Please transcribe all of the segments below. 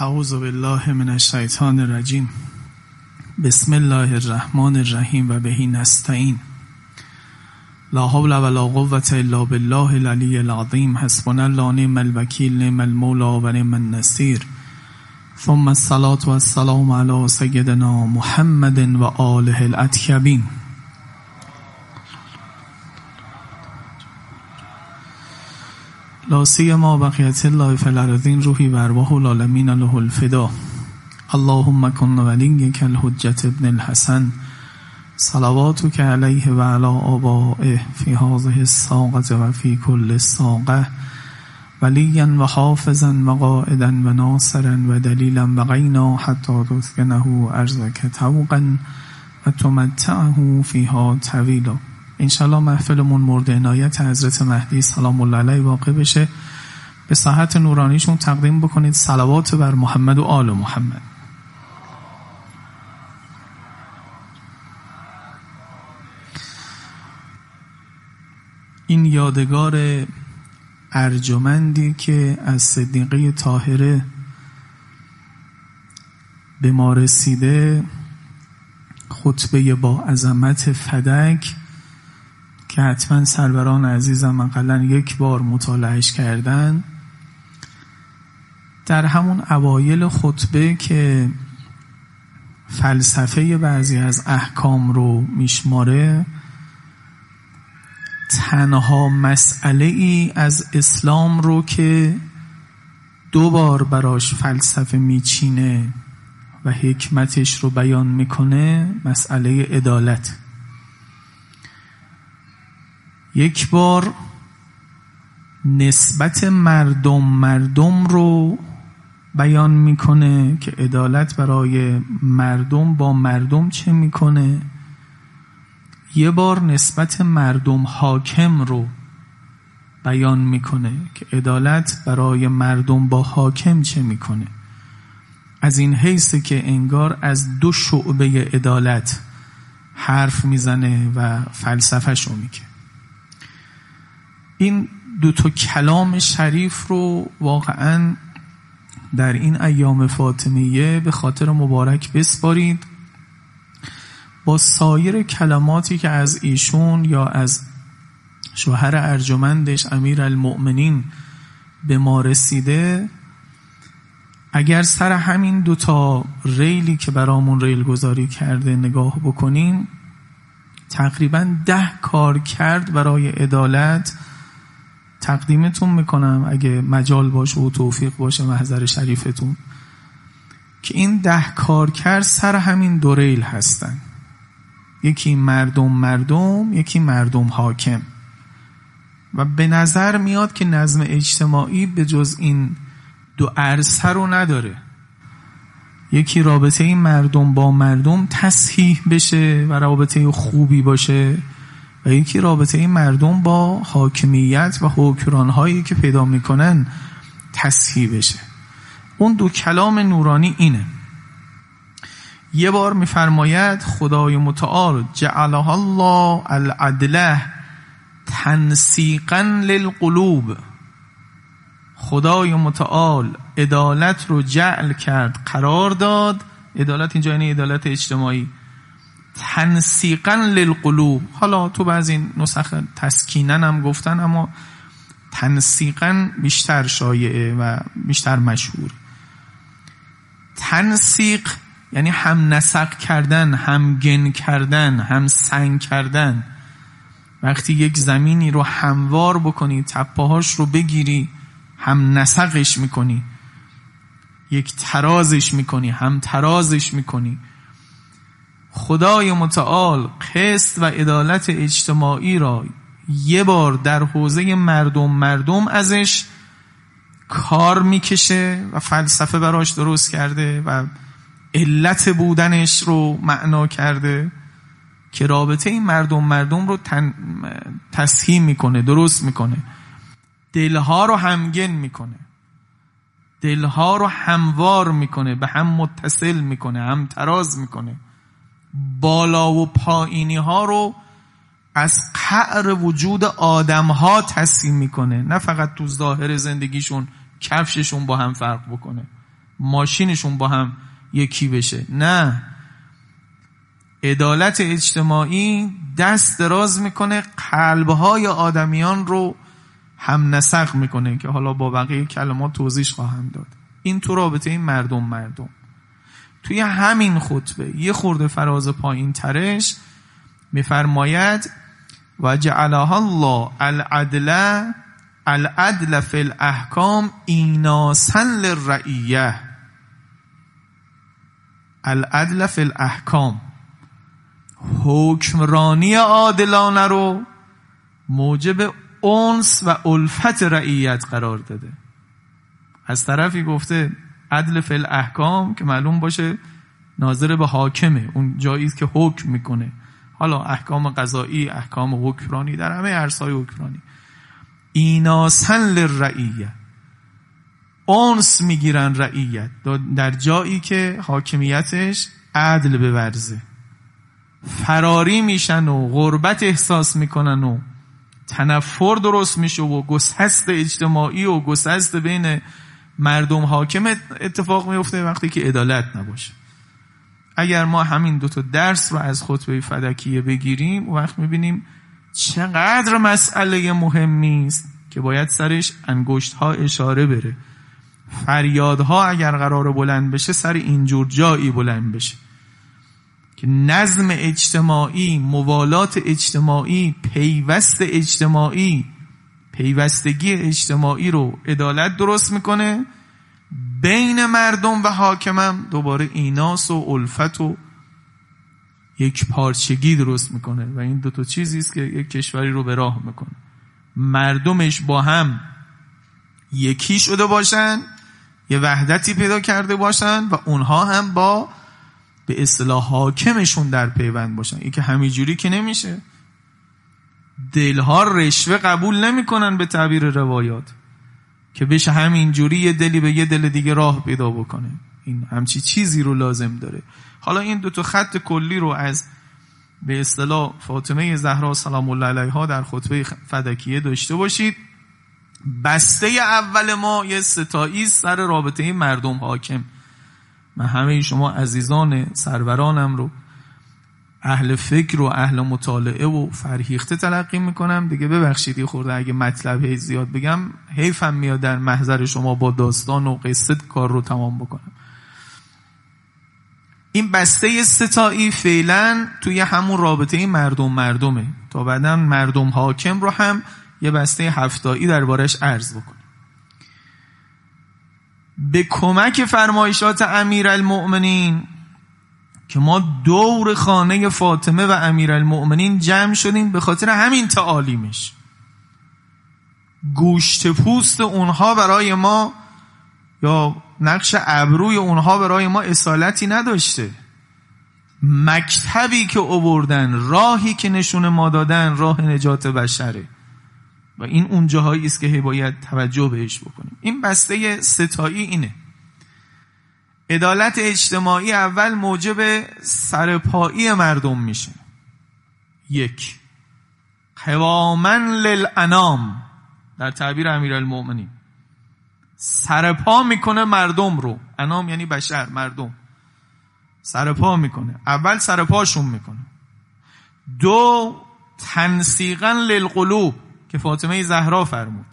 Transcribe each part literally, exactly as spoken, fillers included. اعوذ بالله من الشیطان الرجیم. بسم الله الرحمن الرحیم و بهی نستعین. لا حول ولا قوة الا بالله العلی العظیم. حسبنا الله و نعم الوکیل، نعم المولا و نعم النصیر. ثم الصلاة و السلام علی سیدنا محمد و آله الاطهرین. لا سیما بقیت الله فی الارضین روحی و ارواح العالمین له الفدا. اللهم کن ولیک الحجة ابن الحسن صلواتك علیه و علی آبائه فی هذه الساقة و فی کل ساقة، ولیا و حافظا و قائدا و ناصرا و دلیلا و غینا حتی تسکنه ارضک طوقا و تمتعه فیها طویلا. انشالله محفلمون مورد عنایت حضرت مهدی سلام الله علیه واقع بشه. به صحت نورانیشون تقدیم بکنید صلوات بر محمد و آل محمد. این یادگار ارجمندی که از صدیقه طاهره به ما رسیده، خطبه با عظمت فدک که حتما سروران عزیزم اقلا یک بار مطالعهش کردن، در همون اوایل خطبه که فلسفه بعضی از احکام رو میشماره، تنها مسئله ای از اسلام رو که دو بار براش فلسفه میچینه و حکمتش رو بیان میکنه، مسئله عدالت. یک بار نسبت مردم مردم رو بیان میکنه که عدالت برای مردم با مردم چه میکنه، یه بار نسبت مردم حاکم رو بیان میکنه که عدالت برای مردم با حاکم چه میکنه. از این حیثه که انگار از دو شعبه عدالت حرف میزنه و فلسفه‌ش رو میگه. این دو تا کلام شریف رو واقعا در این ایام فاطمیه به خاطر مبارک بسپارید، با سایر کلماتی که از ایشون یا از شوهر ارجمندش امیرالمؤمنین به ما رسیده. اگر سر همین دو تا ریلی که برامون ریل گذاری کرده نگاه بکنیم، تقریبا ده کار کرد برای عدالت تقدیمتون میکنم اگه مجال باشه و توفیق باشه محضر شریفتون، که این ده کارکرد سر همین دو ریل هستن. یکی مردم مردم، یکی مردم حاکم. و به نظر میاد که نظم اجتماعی به جز این دو عرصه رو نداره. یکی رابطه این مردم با مردم تصحیح بشه و رابطه خوبی باشه، و یکی رابطه این مردم با حاکمیت و حکمران‌هایی که پیدا میکنن تصحیح بشه. اون دو کلام نورانی اینه. یه بار میفرماید خدای متعال جعلها الله العدل تنسیقاً للقلوب. خدای متعال عدالت رو جعل کرد، قرار داد. عدالت اینجا یعنی عدالت اجتماعی. تنسیقاً للقلوب، حالا تو بعضی نسخ تسکینن هم گفتن، اما تنسیقاً بیشتر شایعه و بیشتر مشهور. تنسیق یعنی هم نسق کردن، هم گن کردن، هم سنگ کردن. وقتی یک زمینی رو هموار بکنی، تپهاش رو بگیری، هم نسقش میکنی، یک ترازش میکنی، هم ترازش میکنی. خدای متعال قسط و عدالت اجتماعی را یه بار در حوزه مردم مردم ازش کار میکشه و فلسفه براش درست کرده و علت بودنش رو معنا کرده، که رابطه این مردم مردم رو تن... تصحیح میکنه، درست میکنه، دلها رو همگن میکنه، دلها رو هموار میکنه، به هم متصل میکنه، هم تراز میکنه، بالا و پایینی ها رو از قعر وجود آدم ها تصحیح میکنه، نه فقط تو ظاهر زندگیشون کفششون با هم فرق بکنه، ماشینشون با هم یکی بشه. نه، عدالت اجتماعی دست دراز میکنه، قلبهای آدمیان رو هم نسق میکنه که حالا با بقیه کلمات توضیحش خواهم داد. این تو رابطه این مردم مردم توی همین خطبه یه خورده فراز پایین ترش میفرماید و جعلها الله العدل العدل فی الاحکام ایناساً للرعیه. العدل فی الاحکام، حکمرانی عادلانه رو موجب اونس و الفت رعیت قرار داده. از طرفی گفته عدل فی الاحکام که معلوم باشه ناظر به حاکمه، اون جایی که حکم میکنه، حالا احکام قضایی، احکام حکمرانی، در همه عرصه‌های حکمرانی. ایناساً للرعیه، اونس میگیرن رعیت در جایی که حاکمیتش عدل بورزه. فراری میشن و غربت احساس میکنن و تنفر درست میشه و گسست اجتماعی و گسست بین مردم حاکم اتفاق میفته وقتی که عدالت نباشه. اگر ما همین دو تا درس رو از خطبه فدکیه بگیریم، وقت میبینیم چقدر مسئله مهمی است که باید سرش انگشت ها اشاره بره. فریادها اگر قرار بلند بشه، سر اینجور جایی بلند بشه که نظم اجتماعی، موالات اجتماعی، پیوست اجتماعی، پیوستگی اجتماعی رو عدالت درست میکنه، بین مردم و حاکمم دوباره ایناس و الفت و یک پارچگی درست میکنه. و این دو تا چیزی است که یک کشوری رو به راه میکنه، مردمش با هم یکی شده باشن، یه وحدتی پیدا کرده باشن و اونها هم با به اصطلاح حاکمشون در پیوند باشن. این که همینجوری که نمیشه، دلها رشوه قبول نمیکنن به تعبیر روایات که بشه همینجوری یه دلی به یه دل دیگه راه پیدا بکنه. این همچی چیزی رو لازم داره. حالا این دو تا خط کلی رو از به اصطلاح فاطمه زهرا سلام الله علیها در خطبه فدکیه داشته باشید. بسته اول ما یه ستایی سر رابطه مردم حاکم. من همه شما عزیزان سرورانم رو اهل فکر و اهل مطالعه و فرهیخته تلقی میکنم دیگه. ببخشید یه خورده اگه مطلب هی زیاد بگم، حیفم میاد در محضر شما با داستان و قصه کار رو تمام بکنم. این بسته ستایی فعلا توی همون رابطه این مردم مردمه، تا بعدن مردم حاکم رو هم یه بسته هفتایی دربارش عرض بکنم. به کمک فرمایشات امیرالمؤمنین که ما دور خانه فاطمه و امیرالمؤمنین جمع شدیم به خاطر همین تعالیمش. گوشت پوست اونها برای ما یا نقش ابروی اونها برای ما اصالتی نداشته. مکتبی که آوردن، راهی که نشون ما دادن، راه نجات بشره و این اون جاهایی است که باید توجه بهش بکنیم. این بسته ستایی اینه. عدالت اجتماعی اول موجب سرپایی مردم میشه. یک، قواما للانام، در تعبیر امیرالمؤمنین سرپا میکنه مردم رو. انام یعنی بشر، مردم. سرپا میکنه، اول سرپاشون میکنه. دو، تنسیقاً للقلوب که فاطمه زهرا فرمود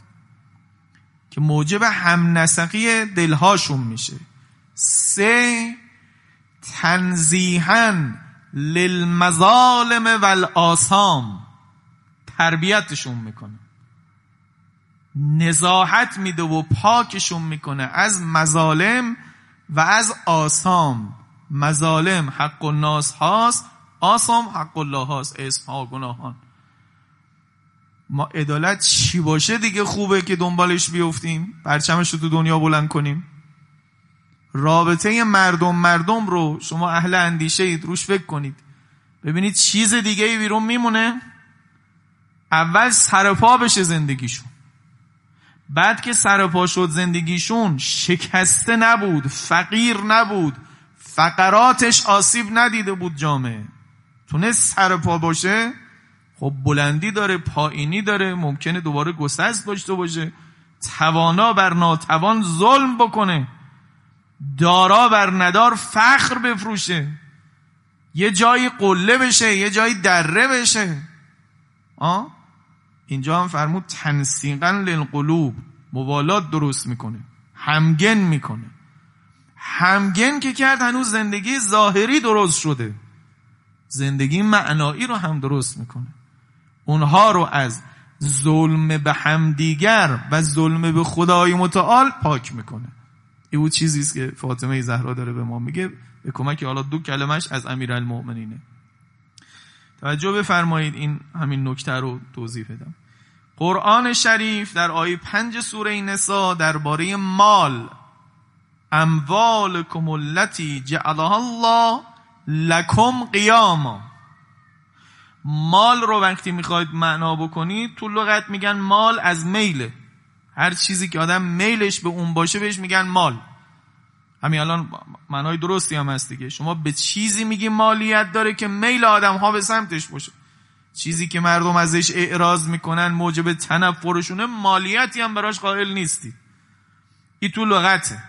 که موجب همنسقی دلهاشون میشه. سه، تنزیهاً للمظالم والآثام، تربیتشون میکنه، نزاحت میده و پاکشون میکنه از مظالم و از آثام. مظالم حق الناس هاست، آثام حق الله هاست، اسمها گناهان. ما عدالت چی باشه دیگه خوبه که دنبالش بیفتیم، پرچمش رو تو دنیا بلند کنیم. رابطه مردم مردم رو شما اهل اندیشه اید، روش فکر کنید ببینید چیز دیگه ای بیرون میمونه. اول سرپا بشه زندگیشون، بعد که سرپا شد زندگیشون، شکسته نبود، فقیر نبود، فقراتش آسیب ندیده بود جامعه، تونست سرپا باشه. خب بلندی داره، پایینی داره، ممکنه دوباره گسست داشته باشه، توانا بر ناتوان ظلم بکنه، دارا بر ندار فخر بفروشه، یه جایی قله بشه، یه جایی دره بشه. آه؟ اینجا هم فرمود تنسیقاً للقلوب، موالات درست میکنه، همگن میکنه. همگن که کرد هنوز زندگی ظاهری درست شده، زندگی معنایی رو هم درست میکنه. اونها رو از ظلم به همدیگر و ظلم به خدای متعال پاک میکنه. این اون چیزیست که فاطمه زهرا داره به ما میگه به کمک حالا دو کلمش از امیرالمؤمنینه. توجه بفرمایید، این همین نکته رو توضیح بدم. قرآن شریف در آیه پنج سوره نساء درباره مال، اموالکم التی جعلها الله لکم قیاما، مال رو وقتی میخواید معنا بکنید تو لغت میگن مال از میله، هر چیزی که آدم میلش به اون باشه بهش میگن مال. همین الان معنای درستی هم هست دیگه، شما به چیزی میگی مالیت داره که میل آدم ها به سمتش باشه. چیزی که مردم ازش اعراض میکنن موجب تنفرشونه، مالیتی هم براش قائل نیستی. این تو لغته.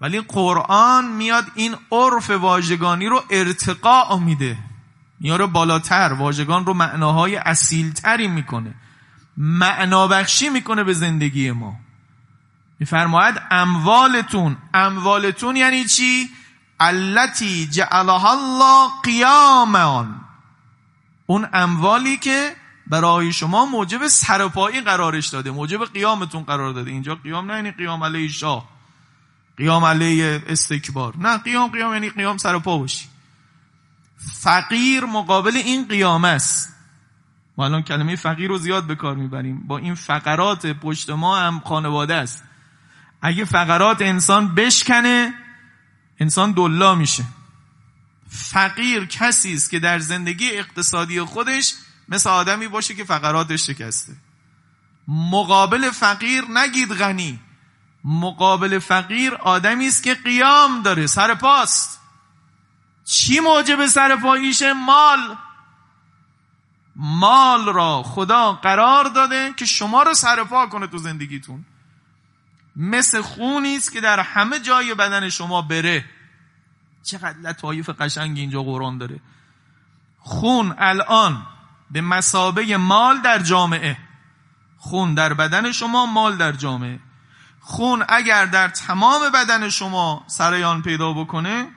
ولی قرآن میاد این عرف واژگانی رو ارتقاء میده، میاره بالاتر، واژگان رو معناهای اصیلتری میکنه، معنابخشی میکنه به زندگی ما. میفرماید اموالتون، اموالتون یعنی چی؟ التی جعلها الله قیاما، اون اموالی که برای شما موجب سرپایی قرارش داده، موجب قیامتون قرار داده. اینجا قیام نه یعنی قیام علیه شاه، قیام علیه استکبار، نه، قیام قیام یعنی قیام سرپا باشی. فقیر مقابل این قیام است. ما الان کلمه فقیر رو زیاد به کار میبریم، با این فقرات پشت ما هم خانواده است. اگه فقرات انسان بشکنه انسان دلا میشه. فقیر کسی است که در زندگی اقتصادی خودش مثل آدمی باشه که فقراتش شکسته. مقابل فقیر نگید غنی، مقابل فقیر آدمی است که قیام داره، سرپاست. چی موجب سرپاییشه؟ مال. مال را خدا قرار داده که شما را سرپا کنه تو زندگیتون. مثل خونی است که در همه جای بدن شما بره. چقدر لطایف قشنگی اینجا قرآن داره. خون الان به مثابه مال در جامعه، خون در بدن شما، مال در جامعه. خون اگر در تمام بدن شما سریان پیدا بکنه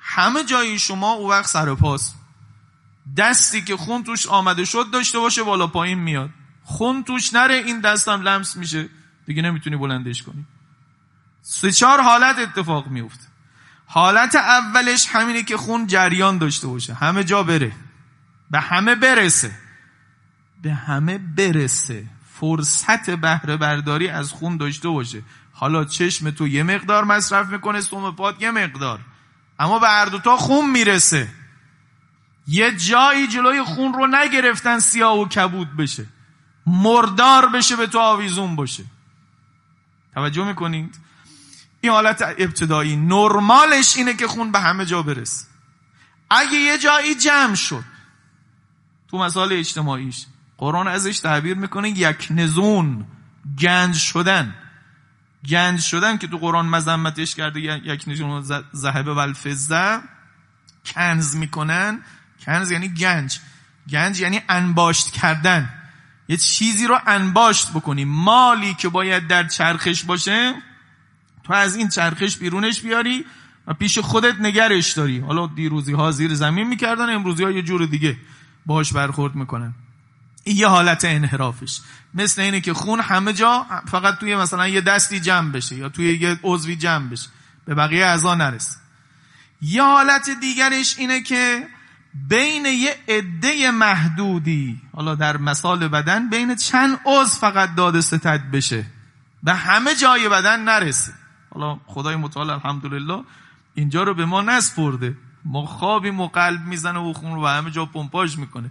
همه جایی شما او وقت سرپاست. دستی که خون توش آمده شد داشته باشه، بالا پایین میاد، خون توش نره، این دستم لمس میشه دیگه نمیتونی بلندش کنی. سه چهار حالت اتفاق میفته. حالت اولش همینه که خون جریان داشته باشه، همه جا بره، به همه برسه، به همه برسه، فرصت بهره برداری از خون داشته باشه. حالا چشم تو یه مقدار مصرف میکنه، سوم پات یه مقدار، اما به هر دوتا خون میرسه. یه جایی جلوی خون رو نگرفتن سیاه و کبود بشه، مردار بشه، به تو آویزون باشه. توجه میکنید؟ این حالت ابتدایی نرمالش اینه که خون به همه جا برسه. اگه یه جایی جمع شد، تو مسائل اجتماعیش قرآن ازش تعبیر میکنه یک نزون، گنج شدن. گنج شدن که تو قرآن مذمتش کرده، یک نزون ذهب و الفزه، کنز میکنن. کنز یعنی گنج، گنج یعنی انباشت کردن، یه چیزی رو انباشت بکنی. مالی که باید در چرخش باشه تو از این چرخش بیرونش بیاری و پیش خودت نگرش داری. حالا دیروزی ها زیر زمین میکردن، امروزی ها یه جور دیگه باش برخورد میکنن. این یه حالت انحرافش. مثل اینه که خون همه جا فقط توی مثلا یه دستی جمع بشه یا توی یه عضوی جمع بشه، به بقیه اعضا نرسه. یه حالت دیگرش اینه که بین یه عده محدودی، حالا در مثال بدن بین چند عضو فقط داده ستد بشه، به همه جای بدن نرسه. حالا خدای متعال الحمدلله اینجا رو به ما نسپرده، ما خوابیم و قلب میزنه و خون رو به همه جا پمپاژ میکنه.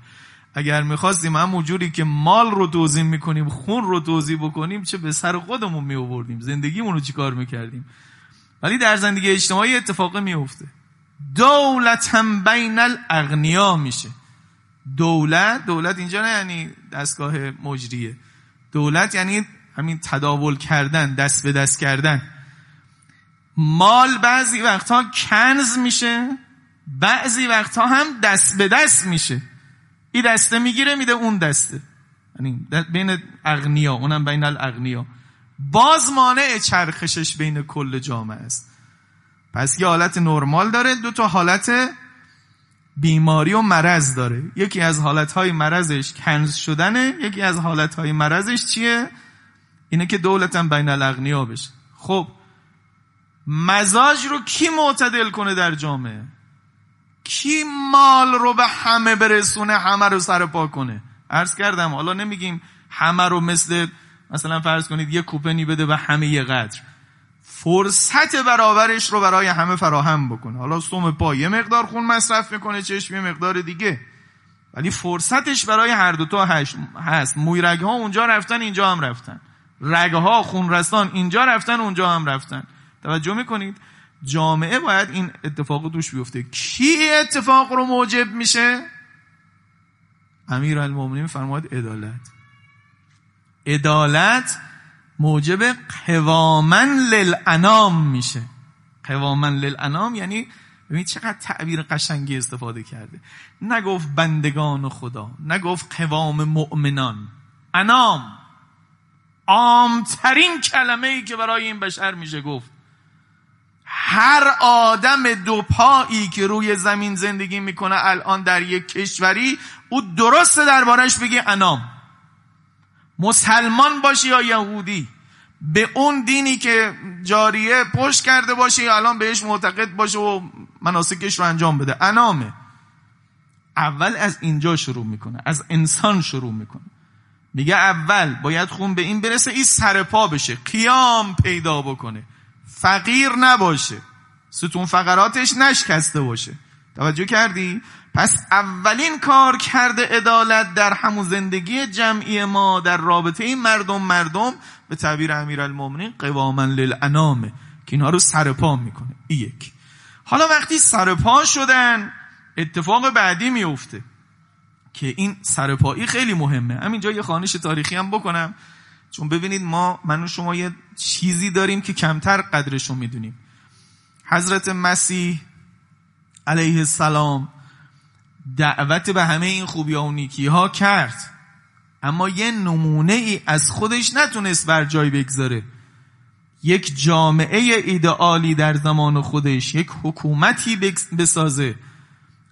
اگر میخواستیم همون جوری که مال رو توزیع میکنیم خون رو توزیع بکنیم چه به سر خودمون میآوردیم، زندگیمون رو چیکار میکردیم. ولی در زندگی اجتماعی اتفاق میفته، دولت هم بین الاغنیا میشه. دولت، دولت اینجا نه یعنی دستگاه مجریه، دولت یعنی همین تداول کردن، دست به دست کردن. مال بعضی وقتها کنز میشه، بعضی وقتها هم دست به دست میشه. این دسته میگیره میده اون دسته، یعنی بین اغنیا، اونم بین الاغنیا. باز مانع چرخشش بین کل جامعه است. پس یه حالت نرمال داره، دو تا حالت بیماری و مرض داره. یکی از حالتهای مرضش کنز شدنه، یکی از حالتهای مرضش چیه؟ اینه که دولتم بین الاغنیا بشه. خب مزاج رو کی معتدل کنه در جامعه؟ کی مال رو به همه برسونه، همه رو سر پا کنه؟ عرض کردم حالا نمیگیم همه رو مثل مثلا فرض کنید یه کوپنی بده به همه یه قدر، فرصت برابرش رو برای همه فراهم بکنه. حالا سوم پا یه مقدار خون مصرف میکنه، چشم یه مقدار دیگه، ولی فرصتش برای هر دوتا هست. موی رگه ها اونجا رفتن اینجا هم رفتن، رگه ها خون رسان اینجا رفتن اونجا هم رفتن. توجه میکنید؟ جامعه باید این اتفاق دوش بیفته. کی اتفاق رو موجب میشه؟ امیرالمومنین فرمود عدالت. عدالت موجب قواماً للانام میشه. قواماً للانام یعنی ببینید چقدر تعبیر قشنگی استفاده کرده. نگفت بندگان خدا، نگفت قوام مؤمنان، انام، عامترین کلمه ای که برای این بشر میشه گفت. هر آدم دوپایی که روی زمین زندگی میکنه الان در یک کشوری، او درسته دربارش بگی انام. مسلمان باشی یا یهودی، به اون دینی که جاریه پشت کرده باشی یا الان بهش معتقد باشی و مناسکش رو انجام بده، انامه. اول از اینجا شروع میکنه، از انسان شروع میکنه. میگه اول باید خون به این برسه، این سرپا بشه، قیام پیدا بکنه، فقیر نباشه، ستون فقراتش نشکسته باشه. توجه کردی؟ پس اولین کار کرده عدالت در همون زندگی جمعی ما، در رابطه این مردم مردم، به تعبیر امیرالمومنین قواماً للانامه که اینها رو سرپا میکنه. این یک. حالا وقتی سرپا شدن، اتفاق بعدی میفته که این سرپایی خیلی مهمه. همینجا یه خوانش تاریخی هم بکنم، چون ببینید ما من و شما یه چیزی داریم که کمتر قدرش رو میدونیم. حضرت مسیح علیه السلام دعوت به همه این خوبی ها و نیکی ها کرد، اما یه نمونه ای از خودش نتونست بر جای بگذاره. یک جامعه ایدئالی در زمان خودش، یک حکومتی بسازه،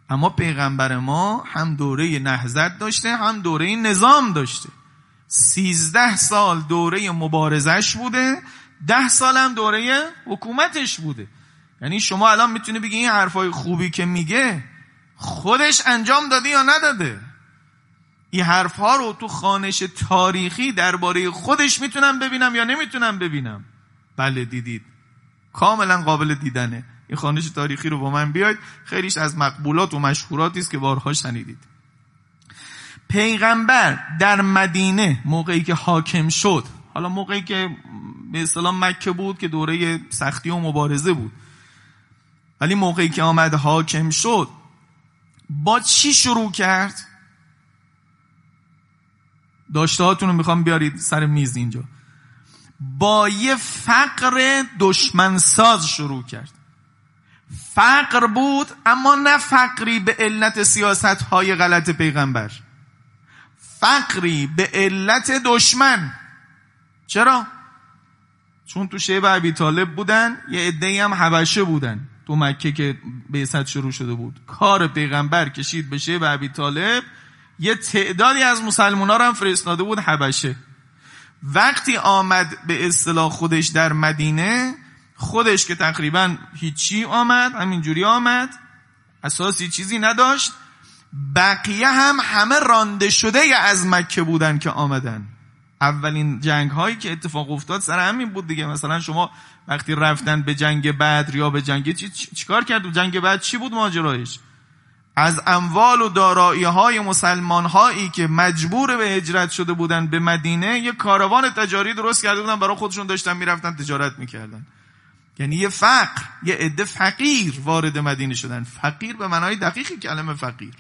اما پیغمبر ما هم دوره نهضت داشته، هم دوره نظام داشته. سیزده سال دوره مبارزش بوده، ده سال هم دوره حکومتش بوده. یعنی شما الان میتونی بگی این حرفای خوبی که میگه خودش انجام داده یا نداده. این حرفها رو تو خوانش تاریخی درباره خودش میتونم ببینم یا نمیتونم ببینم؟ بله دیدید، کاملا قابل دیدنه. این خوانش تاریخی رو با من بیاید، خیلیش از مقبولات و مشهوراتی است که بارها شنیدید. پیغمبر در مدینه موقعی که حاکم شد، حالا موقعی که به اصطلاح مکه بود که دوره سختی و مبارزه بود، ولی موقعی که آمد حاکم شد با چی شروع کرد؟ داشته هاتون رو میخوام بیارید سر میز اینجا. با یه فقر دشمن ساز شروع کرد. فقر بود، اما نه فقری به علت سیاست های غلط پیغمبر، فقری به علت دشمن. چرا؟ چون تو شیب ابی طالب بودن، یه عده‌ای هم حبشه بودن تو مکه که بعثت شروع شده بود. کار پیغمبر کشید به شیب ابی طالب، یه تعدادی از مسلمان‌ها رو هم فرستاده بود حبشه. وقتی آمد به اصطلاح خودش در مدینه، خودش که تقریبا هیچی آمد، همینجوری آمد، اساسی چیزی نداشت. بقیه هم همه رانده شده از مکه بودن که آمدن. اولین جنگ هایی که اتفاق افتاد سر همین بود دیگه. مثلا شما وقتی رفتن به جنگ بدر یا به جنگ چی چیکار کرد؟ جنگ بدر چی بود ماجرایش؟ از اموال و دارایی های مسلمان هایی که مجبور به هجرت شده بودن به مدینه، یک کاروان تجاری درست کرده بودن برای خودشون، داشتن میرفتن تجارت میکردن. یعنی یه فقر، یه عده فقیر وارد مدینه شدن. فقیر به معنای دقیق کلمه فقیر.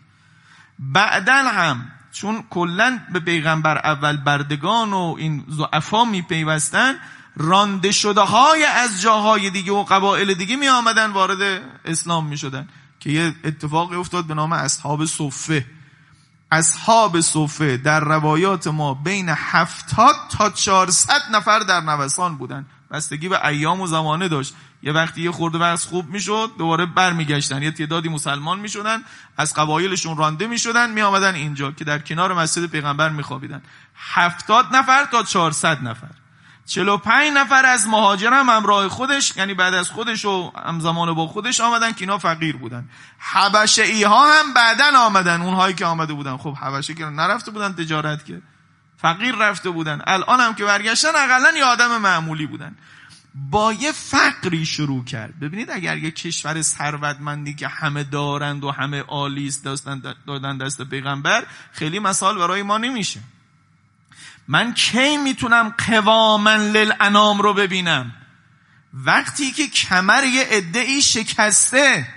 بعدن هم چون کلن به پیغمبر اول بردگان و این ضعفا میپیوستن، رانده شده های از جاهای دیگه و قبائل دیگه می آمدن وارد اسلام می شدن که یه اتفاقی افتاد به نام اصحاب صفه. اصحاب صفه در روایات ما بین هفتاد تا چهارصد نفر در نوسان بودن، بستگی به ایام و زمانه داشت. یه وقتی یه خورده وقت خوب میشد دوباره برمیگشتن، یه تعدادی مسلمان میشدن، از قبایلشون رانده میشدن میآمدن اینجا که در کنار مسجد پیغمبر میخوابیدن. هفتاد نفر تا چهارصد نفر. چهل و پنج نفر از مهاجرم همراه خودش، یعنی بعد از خودش و همزمان با خودش آمدن که اینا فقیر بودن. حبشه‌ای ها هم بعدن آمدن، اونهایی که آمده بودن. خب حبشه که نرفته بودن تجارت، که فقیر رفته بودن. الان هم که برگشتن اقلن یه آدم معمولی بودن. با یه فقری شروع کرد. ببینید اگر یه کشور ثروتمندی که همه دارند و همه عالی است دادن دست پیغمبر، خیلی مسائل برای ما نمیشه. من کی میتونم قواماً للانام رو ببینم؟ وقتی که کمر یه عده‌ای شکسته.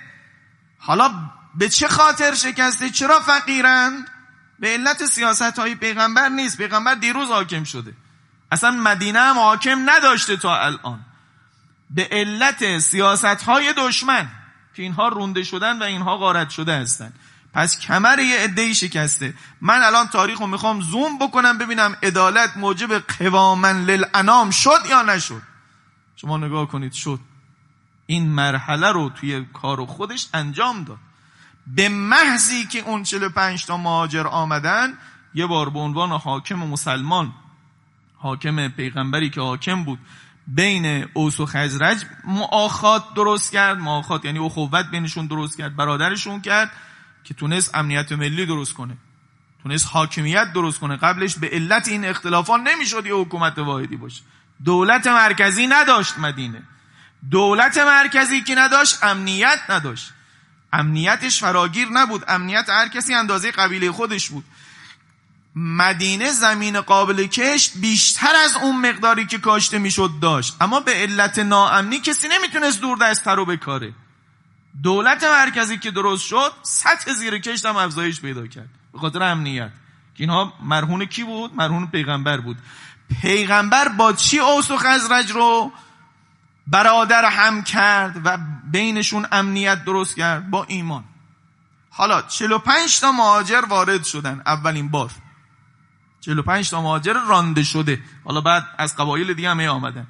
حالا به چه خاطر شکسته؟ چرا فقیرند؟ به علت سیاست‌های پیغمبر نیست. پیغمبر دیروز حاکم شده، اصلا مدینه هم حاکم نداشته تا الان. به علت سیاست‌های دشمن که اینها رونده شدن و اینها غارت شده هستند. پس کمر یه عده‌ای شکسته. من الان تاریخ رو میخوام زوم بکنم ببینم عدالت موجب قواماً للانام شد یا نشد. شما نگاه کنید، شد. این مرحله رو توی کار خودش انجام داد. به محضی که اون چهل و پنج تا مهاجر آمدن، یه بار به عنوان حاکم مسلمان، حاکم پیغمبری که حاکم بود بین اوس و خزرج، مؤاخات درست کرد. مؤاخات یعنی اخوت بینشون درست کرد، برادرشون کرد، که تونست امنیت ملی درست کنه، تونست حاکمیت درست کنه. قبلش به علت این اختلافات نمیشد یه حکومت واحدی باشه. دولت مرکزی نداشت مدینه. دولت مرکزی که نداشت، امنیت نداشت. امنیتش فراگیر نبود. امنیت هر کسی اندازه قبیله خودش بود. مدینه زمین قابل کشت بیشتر از اون مقداری که کاشته میشد داشت، اما به علت ناامنی کسی نمیتونست دور دست رو بکاره. دولت مرکزی که درست شد، سطح زیر کشت هم افزایش پیدا کرد به خاطر امنیت. که اینها مرهون کی بود؟ مرهون پیغمبر بود. پیغمبر با چی اوس و خزرج رو برادر هم کرد و بینشون امنیت درست کرد؟ با ایمان. حالا چهل و پنج تا مهاجر وارد شدن اولین بار. چهل و پنج تا مهاجر رانده شده، حالا بعد از قبایل دیگه هم آمدن.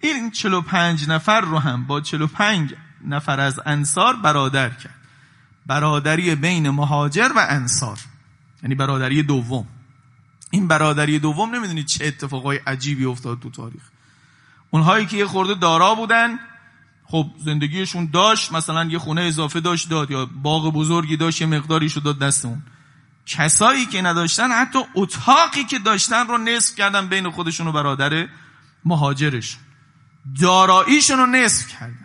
این چهل و پنج نفر رو هم با چهل و پنج نفر از انصار برادر کرد. برادری بین مهاجر و انصار، یعنی برادری دوم. این برادری دوم نمیدونید چه اتفاقای عجیبی افتاد تو تاریخ. اونهایی که یه خورده دارا بودن، خب زندگیشون داشت، مثلا یه خونه اضافه داشت داد، یا باغ بزرگی داشت یه مقداریشو داد دست اون. کسایی که نداشتن حتی اتاقی که داشتن رو نصف کردن بین خودشون و برادر مهاجرش. داراییشون رو نصف کردن.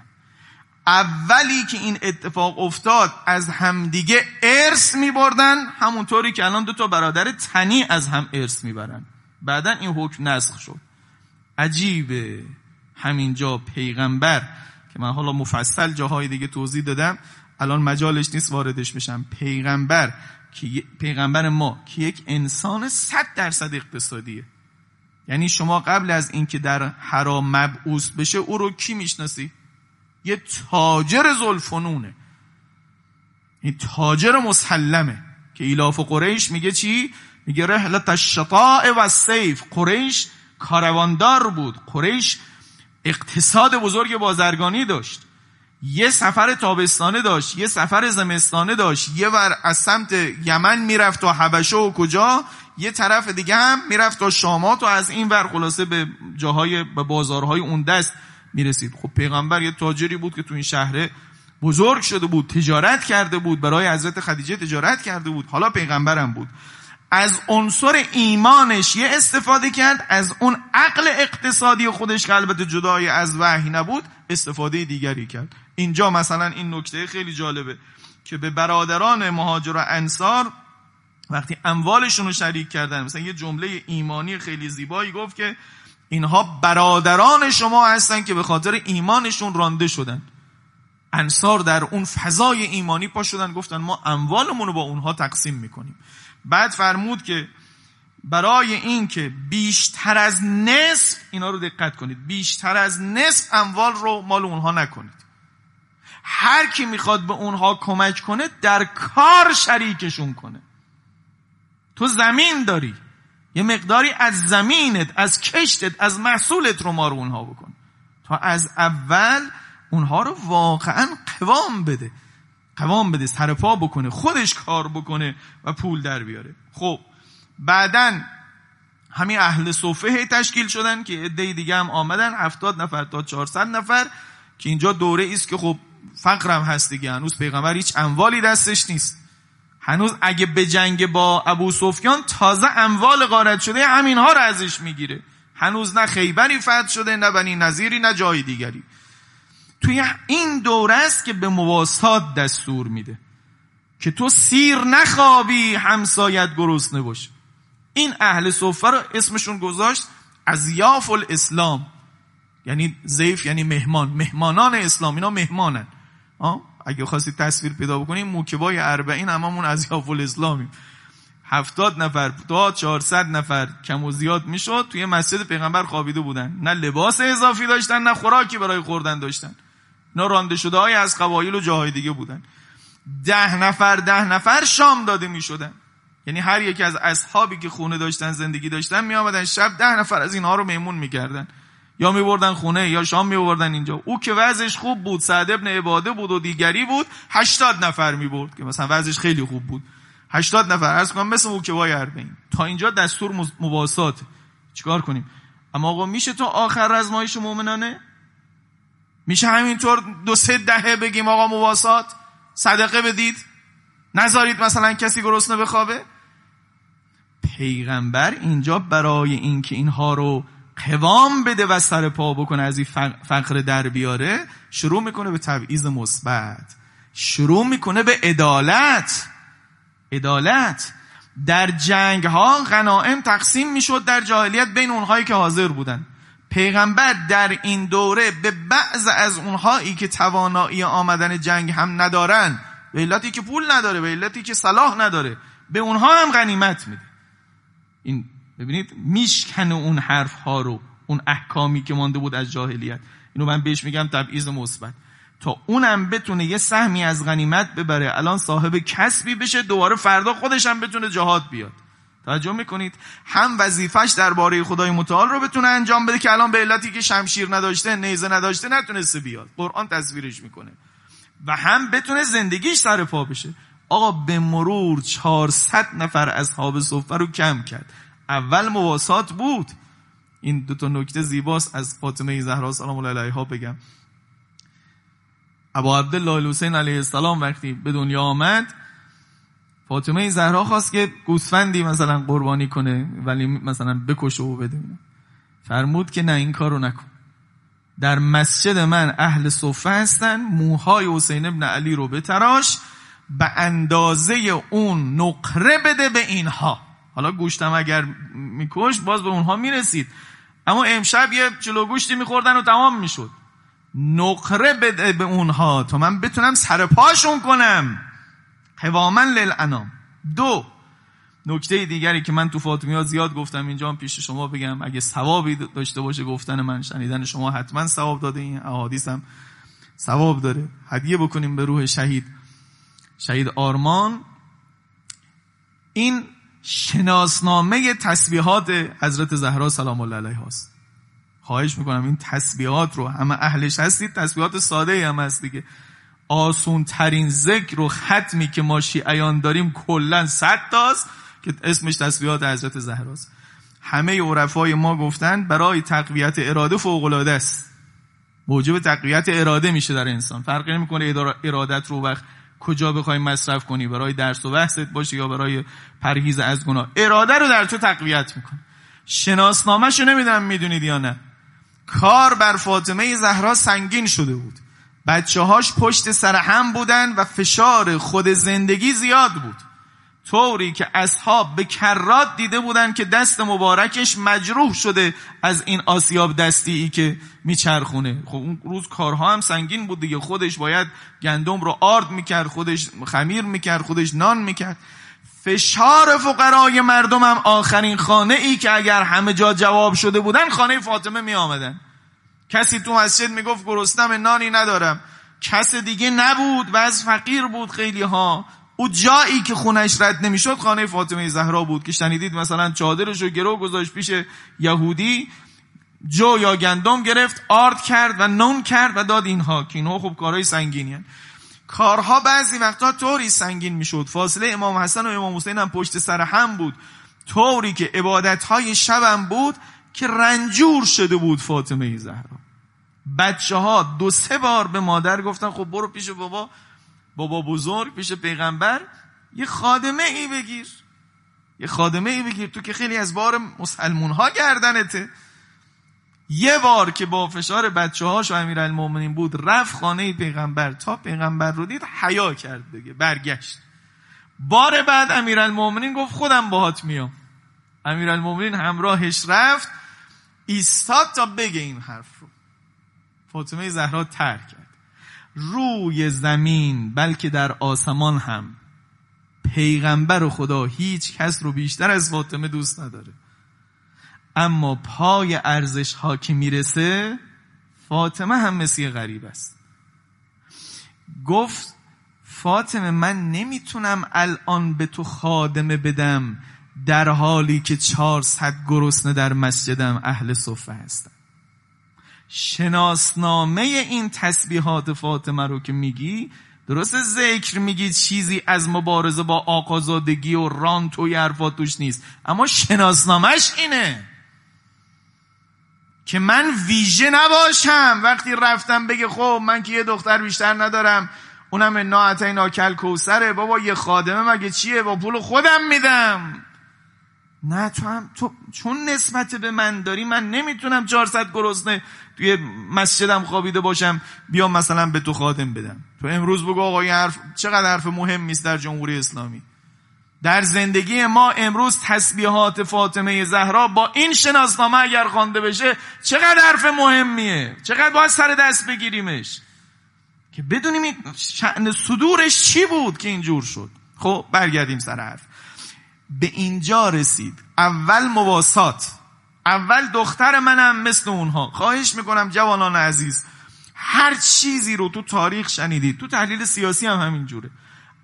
اولی که این اتفاق افتاد، از همدیگه ارث می‌بردن، همونطوری که الان دو تا برادر تنی از هم ارث می‌برن. بعداً این حکم نسخ شد. عجیبه. همینجا پیغمبر که من حالا مفصل جاهای دیگه توضیح دادم، الان مجالش نیست واردش بشم. پیغمبر که پیغمبر ما که یک انسان صد درصد اقتصادیه، یعنی شما قبل از اینکه در حرا مبعوث بشه او رو کی میشناسی؟ یه تاجر زلفنونه، این تاجر مسلمه که ایلاف قریش میگه چی؟ میگه رحلت الشتاء و الصيف. قریش کارواندار بود، قریش اقتصاد بزرگ بازرگانی داشت، یه سفر تابستانه داشت، یه سفر زمستانه داشت. یه ور از سمت یمن میرفت تا حبشه و کجا، یه طرف دیگه هم میرفت تا شامات و از این ور خلاصه به جاهای به بازارهای اون دست میرسید. خب پیغمبر یه تاجری بود که تو این شهر بزرگ شده بود، تجارت کرده بود، برای حضرت خدیجه تجارت کرده بود. حالا پیغمبرم بود، از عنصر ایمانش یه استفاده کرد، از اون عقل اقتصادی خودش که البته جدای از وحی نبود استفاده دیگری کرد. اینجا مثلا این نکته خیلی جالبه که به برادران مهاجر و انصار وقتی اموالشون رو شریک کردن، مثلا یه جمله ایمانی خیلی زیبایی گفت که اینها برادران شما هستن که به خاطر ایمانشون رانده شدن. انصار در اون فضای ایمانی پا شدن، گفتن ما اموالمون رو با اونها تقسیم میکنیم. بعد فرمود که برای اینکه بیشتر از نصف، اینا رو دقت کنید، بیشتر از نصف اموال رو مال اونها نکنید. هر کی میخواد به اونها کمک کنه در کار شریکشون کنه. تو زمین داری، یه مقداری از زمینت، از کشتت، از محصولت رو ما رو اونها بکن تا از اول اونها رو واقعا قوام بده، قوام بده، سرپا بکنه، خودش کار بکنه و پول در بیاره. خب بعدن همین اهل صفحه تشکیل شدن که عده دیگه هم آمدن، هفتاد نفر تا چهارصد نفر، که اینجا دوره ایست که خب فقرم هست دیگه. هنوز پیغمبر هیچ اموالی دستش نیست، هنوز اگه به جنگ با ابو سفیان تازه اموال غارت شده همین ها رو ازش میگیره، هنوز نه خیبری فتح شده، نه بنی نظیری، نه جای دیگری. توی این دوره است که به مواسات دستور میده که تو سیر نخوابی همسایت گرسنه باشه. این اهل صفه رو اسمشون گذاشت ازیاف الاسلام، یعنی زیف یعنی مهمان، مهمانان اسلام، اینا مهمانن. آه؟ اگه خواستید تصویر پیدا بکنیم، موکبای اربعین هممون ازیاف الاسلامیم. هفتاد نفر تا چهارصد نفر کم و زیاد میشد توی مسجد پیغمبر خوابیده بودن، نه لباس اضافی داشتن، نه خوراکی برای خوردن داشتن، نه رانده شده های از قبایل و جاهای دیگه بودن. ده نفر ده نفر شام داده میشدن، یعنی هر یک از اصحابی که خونه داشتن زندگی داشتن می آمدن شب ده نفر از اینها رو میمون میکردن، یا میبردن خونه یا شام میبردن اینجا. او که وضعش خوب بود، سعد ابن عباده بود و دیگری بود، هشتاد نفر میبرد که مثلا وضعش خیلی خوب بود، هشتاد نفر عرض کنم مثل موکبای اربعین. تا اینجا دستور مواسات، چیکار کنیم؟ اما آقا میشه تا آخر آزمایش مومنانه؟ میشه همینطور دو سه دهه بگیم آقا مواسات، صدقه بدید، نذارید مثلا کسی گرسنه بخوابه؟ پیغمبر اینجا برای اینکه اینها رو قوام بده و سر پا بکنه، از این فقر در بیاره، شروع میکنه به تبعیض مثبت، شروع میکنه به عدالت. عدالت در جنگ ها غنائم تقسیم میشد در جاهلیت بین اونهایی که حاضر بودن. پیغمبر در این دوره به بعض از اونهایی که توانایی آمدن جنگ هم ندارن، به علتی که پول نداره، به علتی که سلاح نداره، به اونها هم غنیمت میده. این ببینید میشکنه اون حرف ها رو، اون احکامی که مانده بود از جاهلیت. اینو من بهش میگم تبعیض مثبت، تا اونم بتونه یه سهمی از غنیمت ببره، الان صاحب کسبی بشه، دوباره فردا خودش هم بتونه جهاد بیاد. توجه میکنید؟ هم وظیفش درباره خدای متعال رو بتونه انجام بده که الان به علتی که شمشیر نداشته، نیزه نداشته، نتونسته بیاد. قرآن تصویرش میکنه. و هم بتونه زندگیش سر پا بشه. آقا به مرور چهارصد نفر اصحاب صفه رو کم کرد. اول مواسات بود. این دو تا نکته زیباست از فاطمه زهرا سلام الله علیها بگم. ابا عبدالله الحسین علیه السلام وقتی به دنیا آمد، فاطمه زهرا خواست که گوسفندی مثلا قربانی کنه، ولی مثلا بکشه و بده. فرمود که نه، این کارو نکن، در مسجد من اهل صفه هستن، موهای حسین ابن علی رو بتراش، به اندازه اون نقره بده به اینها. حالا گوشتم اگر میکشت باز به اونها میرسید، اما امشب یه چلو گوشتی میخوردن و تمام میشد. نقره بده به اونها تا من بتونم سرپاشون کنم. قواما للانام. دو نکته دیگری که من تو فاطمیات زیاد گفتم، اینجا هم پیش شما بگم، اگه ثوابی داشته باشه گفتن من، شنیدن شما حتما ثواب داده، این احادیث هم ثواب داره، هدیه بکنیم به روح شهید شهید آرمان. این شناسنامه تسبیحات حضرت زهرا سلام الله علیها است. خواهش میکنم این تسبیحات رو، همه اهلش هستید، تسبیحات ساده هم هست دیگه، آسون ترین ذکر و ختمی که ما شیعیان داریم کلن صد تاست که اسمش تسبیحات حضرت زهراست. همه عرفای ما گفتن برای تقویت اراده فوق‌العاده است، موجب تقویت اراده میشه در انسان. فرقی نمیکنه ارادت رو وقت کجا بخوای مصرف کنی، برای درس و بحثت باشه یا برای پرهیز از گناه، اراده رو در تو تقویت میکنه. شناسنامه‌شو نمیدونم میدونید یا نه، کار بر فاطمه زهرا سنگین شده بود، بچه هاش پشت سر هم بودن و فشار خود زندگی زیاد بود، طوری که اصحاب به کرات دیده بودن که دست مبارکش مجروح شده از این آسیاب دستی ای که میچرخونه. خب اون روز کارها هم سنگین بود دیگه، خودش باید گندم رو آرد میکرد، خودش خمیر میکرد، خودش نان میکرد. فشار فقرای مردمم آخرین خانه ای که اگر همه جا جواب شده بودن خانه فاطمه می آمدن. کسی تو مسجد می گفت گرسنم نانی ندارم، کس دیگه نبود و از فقیر بود خیلی ها. او جایی که خونش رد نمی شد خانه فاطمه زهرا بود که شنیدید مثلا چادرش رو گرو گذاشت پیش یهودی، جو یا گندم گرفت آرد کرد و نون کرد و داد اینها که اینها خوب کارهای سنگینی هن. کارها بعضی وقتا طوری سنگین می شد، فاصله امام حسن و امام حسین هم پشت سر هم بود، طوری که عبادتهای شب هم بود که رنجور شده بود فاطمه زهرا. بچه ها دو سه بار به مادر گفتن خب برو پیش بابا بابا بزرگ، پیش پیغمبر یه خادمه ای بگیر یه خادمه ای بگیر تو که خیلی از بار مسلمون ها گردنته. یه بار که با فشار بچه هاش و امیرالمومنین بود رفت خانه پیغمبر، تا پیغمبر رو دید حیا کرد دیگه برگشت. بار بعد امیرالمومنین گفت خودم باهات میام، امیرالمومنین همراهش رفت ایستاد تا بگه این حرف رو. فاطمه زهرا ترک کرد. روی زمین بلکه در آسمان هم پیغمبر و خدا هیچ کس رو بیشتر از فاطمه دوست نداره، اما پای ارزش ها که میرسه فاطمه هم مثل غریب است. گفت فاطمه من نمیتونم الان به تو خادمه بدم در حالی که چهارصد گرسنه در مسجدم اهل صفه هستم. شناسنامه این تسبیحات فاطمه رو که میگی درست ذکر میگی، چیزی از مبارزه با آقازادگی و رانت و حرفات توش نیست، اما شناسنامش اینه که من ویژه نباشم وقتی رفتم بگه خب من که یه دختر بیشتر ندارم اونم ناعتین آکل کوسره، بابا یه خادمه مگه چیه با پول خودم میدم. نه تو هم تو چون نسبت به من داری من نمیتونم چهارصد گرسنه توی مسجدم خوابیده باشم بیام مثلا به تو خادم بدم. تو امروز بگو آقا این حرف چقدر حرف مهمی است در جمهوری اسلامی. در زندگی ما امروز تسبیحات فاطمه زهرا با این شناسنامه اگر خوانده بشه چقدر حرف مهمیه، چقدر باید سر دست بگیریمش که بدونیم شأن صدورش چی بود که اینجور شد. خب برگردیم سر حرف. به اینجا رسید، اول مواسات، اول دختر منم مثل اونها. خواهش میکنم جوانان عزیز هر چیزی رو تو تاریخ شنیدید، تو تحلیل سیاسی هم همینجوره،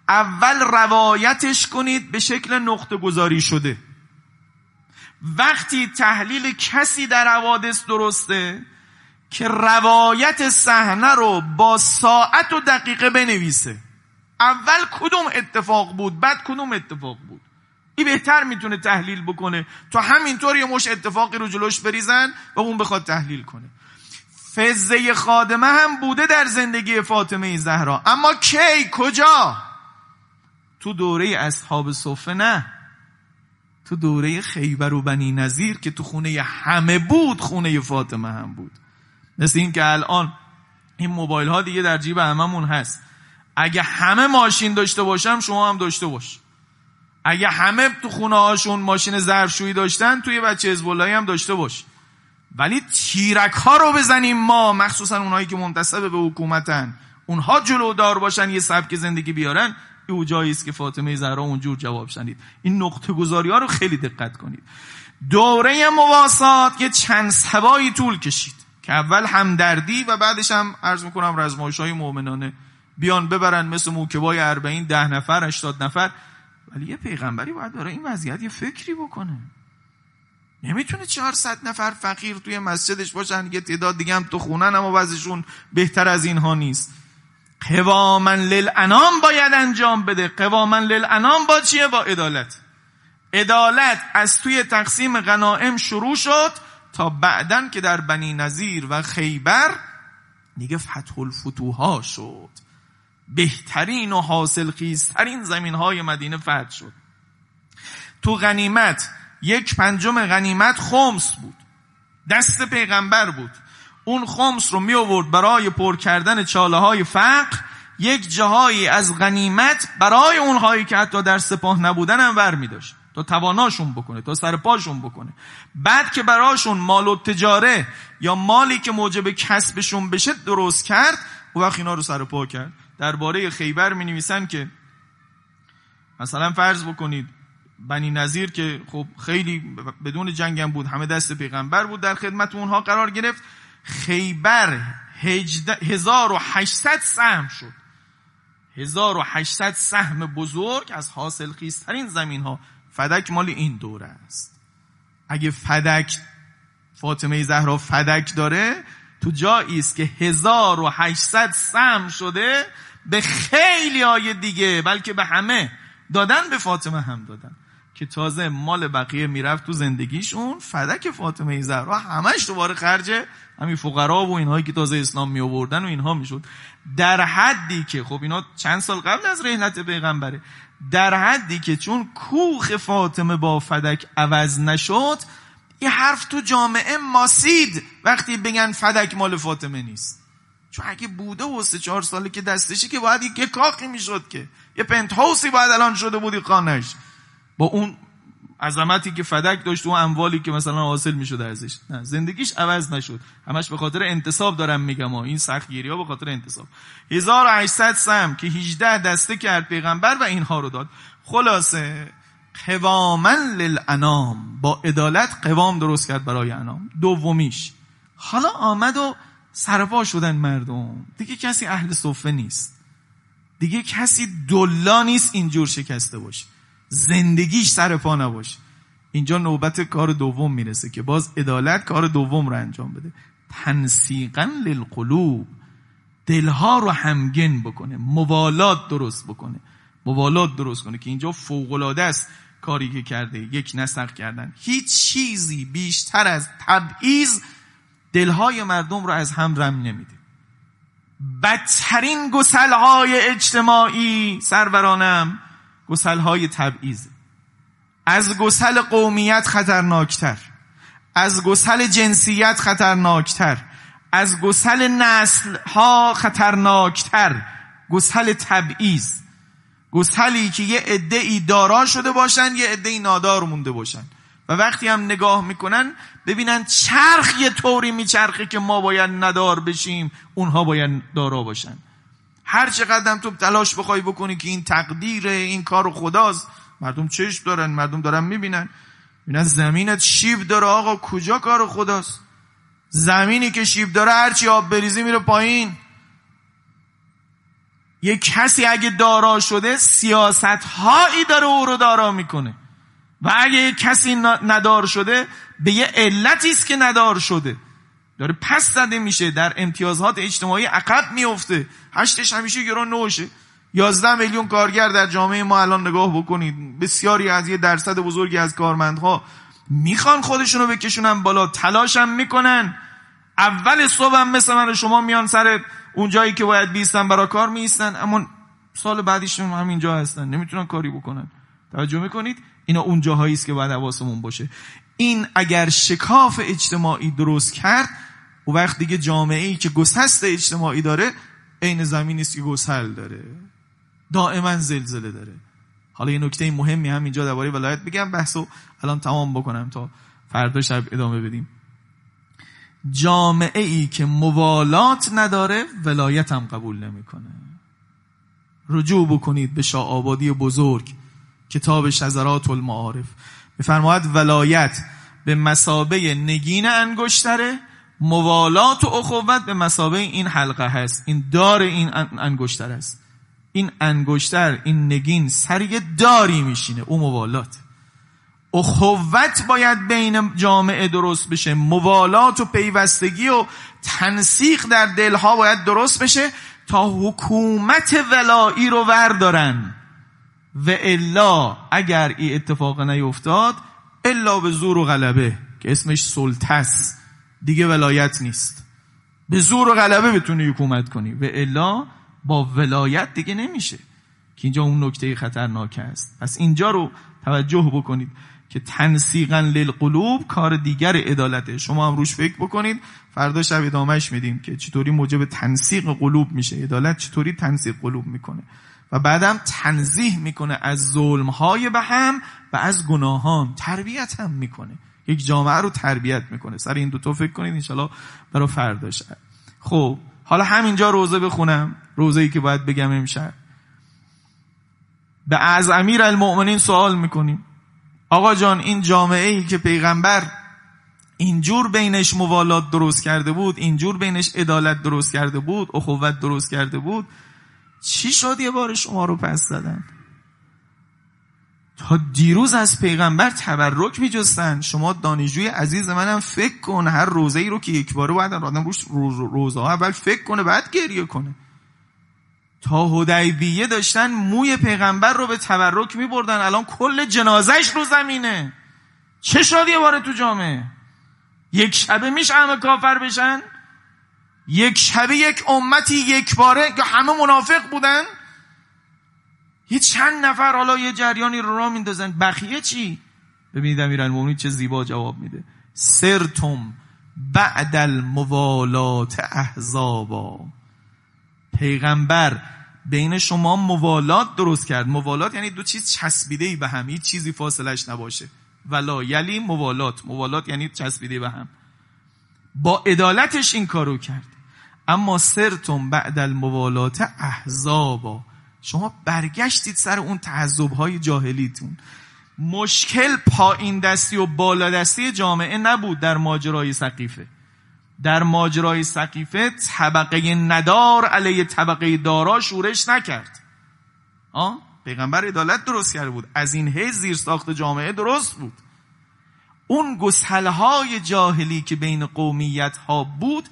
اول روایتش کنید به شکل نقطه گذاری شده. وقتی تحلیل کسی در حوادث درسته که روایت صحنه رو با ساعت و دقیقه بنویسه، اول کدوم اتفاق بود بعد کدوم اتفاق بود، این بهتر میتونه تحلیل بکنه تا همینطور یه مش اتفاقی رو جلوش بریزن و اون بخواد تحلیل کنه. فضه خادمه هم بوده در زندگی فاطمه زهرا، اما کی کجا؟ تو دوره اصحاب صفه نه، تو دوره خیبر و بنی نظیر که تو خونه همه بود خونه فاطمه هم بود. مثل این که الان این موبایل ها دیگه در جیب هممون هست، اگه همه ماشین داشته باشم شما هم داشته باش، اگه همه تو خونه هاشون ماشین ظرفشویی داشتن توی بچه حزب اللهی هم داشته باش. ولی تیرک ها رو بزنیم ما، مخصوصا اونایی که منتسب به حکومتن، اونها جلودار باشن یه سبک زندگی بیارن، این جایی است که فاطمه زهرا اونجور جواب شنید. این نقطه گذاری ها رو خیلی دقت کنید. دوره مواسات یه چند سبایی طول کشید که اول همدردی و بعدش هم عرض میکنم رزمایش های مؤمنانه بیان ببرن مثل موکبای اربعین ده نفر هشتاد نفر. ولی یه پیغمبری باید برای این وضعیت یه فکری بکنه، نمیتونه چهارصد نفر فقیر توی مسجدش باشن، یه تعداد دیگه هم تو خونن اما وضعشون بهتر از اینها نیست. قواماً للانام باید انجام بده. قواماً للانام با چیه؟ با عدالت. عدالت از توی تقسیم غنائم شروع شد تا بعدن که در بنی نظیر و خیبر دیگه فتح الفتوحا شد، بهترین و حاصلخیزترین زمینهای مدینه فتح شد. تو غنیمت یک پنجم غنیمت خمس بود، دست پیغمبر بود، اون خمس رو می آورد برای پر کردن چاله های فقر، یک جاهایی از غنیمت برای اونهایی که حتی در سپاه نبودن هم ور می داشت تا تواناشون بکنه، تا سرپاشون بکنه. بعد که براشون مال و تجاره یا مالی که موجب کسبشون بشه درست کرد، اون وقت اینا رو سرپا کرد. درباره خیبر می نویسن که مثلا فرض بکنید بنی نظیر که خب خیلی بدون جنگم بود، همه دست پیغمبر بود، در خدمت اونها قرار گرفت. خیبر هزار و هشتصد سهم شد، هزار و هشتصد سهم بزرگ از حاصل خیزترین زمین ها. فدک مال این دوره است. اگه فدک فاطمه زهرا فدک داره، تو جایی است که هزار و هشتصد سهم شده، به خیلی های دیگه بلکه به همه دادن، به فاطمه هم دادن که تازه مال بقیه میرفت تو زندگیشون. فدک فاطمه زهرا همش دوباره خرج همین فقرا و اینهایی که تازه اسلام می آوردن و اینها میشد. در حدی که خب اینا چند سال قبل از رحلت پیغمبره، در حدی که چون کوخ فاطمه با فدک عوض نشد، این حرف تو جامعه ماسید وقتی بگن فدک مال فاطمه نیست. چون اگه بوده و سه چهار ساله که دستشی که باید یک کاخی میشد، که یه پنت هاوسی باید الان شده بودی خانش، با اون عظمتی که فدک داشت و اموالی که مثلا حاصل میشد ازش. نه، زندگیش عوض نشد، همش به خاطر انتصاب دارم میگم ها. این سختگیری‌ها به خاطر انتصاب. هزار و هشتصد سهم که هجده دسته کرد پیغمبر و اینها رو داد. خلاصه قواما للانام، با عدالت قوام درست کرد برای انام. دومیش حالا آمد و سرپا شدن مردم، دیگه کسی اهل صفه نیست، دیگه کسی دلا نیست اینجور شکسته باشه، زندگیش سرپا نباشه. اینجا نوبت کار دوم میرسه که باز عدالت کار دوم رو انجام بده. تنسیقاً للقلوب، دلها رو همگن بکنه، موالات درست بکنه، موالات درست کنه که اینجا فوق‌العاده است کاری که کرده. یک نسخ کردن، هیچ چیزی بیشتر از تبعیض دلهای مردم رو از هم رم نمیده. بدترین گسلهای اجتماعی سرورانم گسلهای تبعیض. از گسل قومیت خطرناکتر، از گسل جنسیت خطرناکتر، از گسل نسلها خطرناکتر گسل تبعیض. گسلی که یه عده‌ای دارا شده باشن، یه عده‌ای نادار مونده باشن، و وقتی هم نگاه میکنن ببینن چرخ یه طوری میچرخه که ما باید ندار بشیم، اونها باید دارا باشن. هر چقدر تو تلاش بخوای بکنی که این تقدیره، این کار خداست، مردم چشم دارن، مردم دارن میبینن، میبینن زمینت شیب داره. آقا کجا کار خداست؟ زمینی که شیب داره هرچی آب بریزی میره پایین. یه کسی اگه دارا شده، سیاست هایی داره او رو دارا میکنه، و اگه کسی ندار شده، به یه علتی است که ندار شده، داره پس زده میشه، در امتیازات اجتماعی عقب میفته، هشتش همیشه گران نوشه. یازده میلیون کارگر در جامعه ما الان نگاه بکنید، بسیاری از یه درصد بزرگی از کارمندها میخوان خودشونو بکشونن بالا، تلاشم میکنن. اول صبح هم مثل من شما میان سر اون جایی که باید بیستن برای کار میستن، اما سال بعدیشون هم اینجا هستن، نمیتونن کاری بکنن. توجه میکنید؟ اینا اون جاهایی است که باید حواسمون باشه. این اگر شکاف اجتماعی درست کرد، و وقت دیگه جامعه‌ای که گسست اجتماعی داره، عین زمینی است که گسل داره، دائما زلزله داره. حالا یه نکته مهمی هم اینجا درباره ولایت بگم، بحثو الان تمام بکنم تا فردا شب ادامه بدیم. جامعه‌ای که موالات نداره، ولایت هم قبول نمیکنه. رجوع بکنید به شاه آبادی بزرگ، کتاب شذرات المعارف، می‌فرماید ولایت به مثابه نگین انگشتره، موالات و اخوت به مثابه این حلقه هست، این دار این انگشتر است. این انگشتر، این نگین سری داری میشینه، او موالات. اخوت باید بین جامعه درست بشه، موالات و پیوستگی و تنسیق در دلها باید درست بشه تا حکومت ولایی رو وردارن. و الا اگر این اتفاق نیفتاد، الا به زور و غلبه، که اسمش سلطه‌ست دیگه، ولایت نیست. به زور و غلبه بتونی حکومت کنی، و الا با ولایت دیگه نمیشه، که اینجا اون نکته خطرناک است. پس اینجا رو توجه بکنید که تنسیقاً للقلوب کار دیگر عدالته. شما هم روش فکر بکنید، فردا شب ادامهش میدیم که چطوری موجب تنسیق قلوب میشه، عدالت چطوری تنسیق قلوب میکنه. و بعدم تنزیه میکنه از ظلمهای به هم و از گناهان، تربیت هم میکنه، یک جامعه رو تربیت میکنه. سر این دوتا فکر کنید انشالله برای فردا شب. خب حالا همینجا روزه بخونم، روزه‌ای که باید بگم امشب. به از امیر المؤمنین سوال میکنیم آقا جان این جامعه ای که پیغمبر اینجور بینش موالات درست کرده بود، اینجور بینش عدالت درست کرده بود، اخوت درست کرده بود، چی شد یه بار شما رو پس زدن؟ تا دیروز از پیغمبر تبرک میجستن. شما دانشجوی عزیز منم فکر کن هر روزه ای رو که یک باره باید آدم روش روزه ها اول فکر کنه بعد گریه کنه. تا حدیبیه داشتن موی پیغمبر رو به تبرک میبردن، الان کل جنازهش رو زمینه. چه شد یه باره تو جامعه؟ یک شبه میشه همه کافر بشن؟ یک شبه یک امتی یک باره که همه منافق بودن؟ یه چند نفر حالا یه جریانی رو را میندازن. بخیه چی؟ ببینید امیرالمومنین چه زیبا جواب میده. سرتم بعد الموالات احزابا. پیغمبر بین شما موالات درست کرد. موالات یعنی دو چیز چسبیده به هم، هیچ چیزی فاصلش نباشه. ولا یلی موالات، موالات یعنی چسبیده به هم. با عدالتش این کارو کرد. اما سرتم بعد الموالات احزابا، شما برگشتید سر اون تعذب‌های جاهلیتون. مشکل پایین دستی و بالا دستی جامعه نبود در ماجرای سقیفه. در ماجرای سقیفه طبقه ندار علیه طبقه دارا شورش نکرد. آه؟ پیغمبر عدالت درست کرده بود. از این حیث زیرساخت جامعه درست بود. اون گسل‌های جاهلی که بین قومیت‌ها بود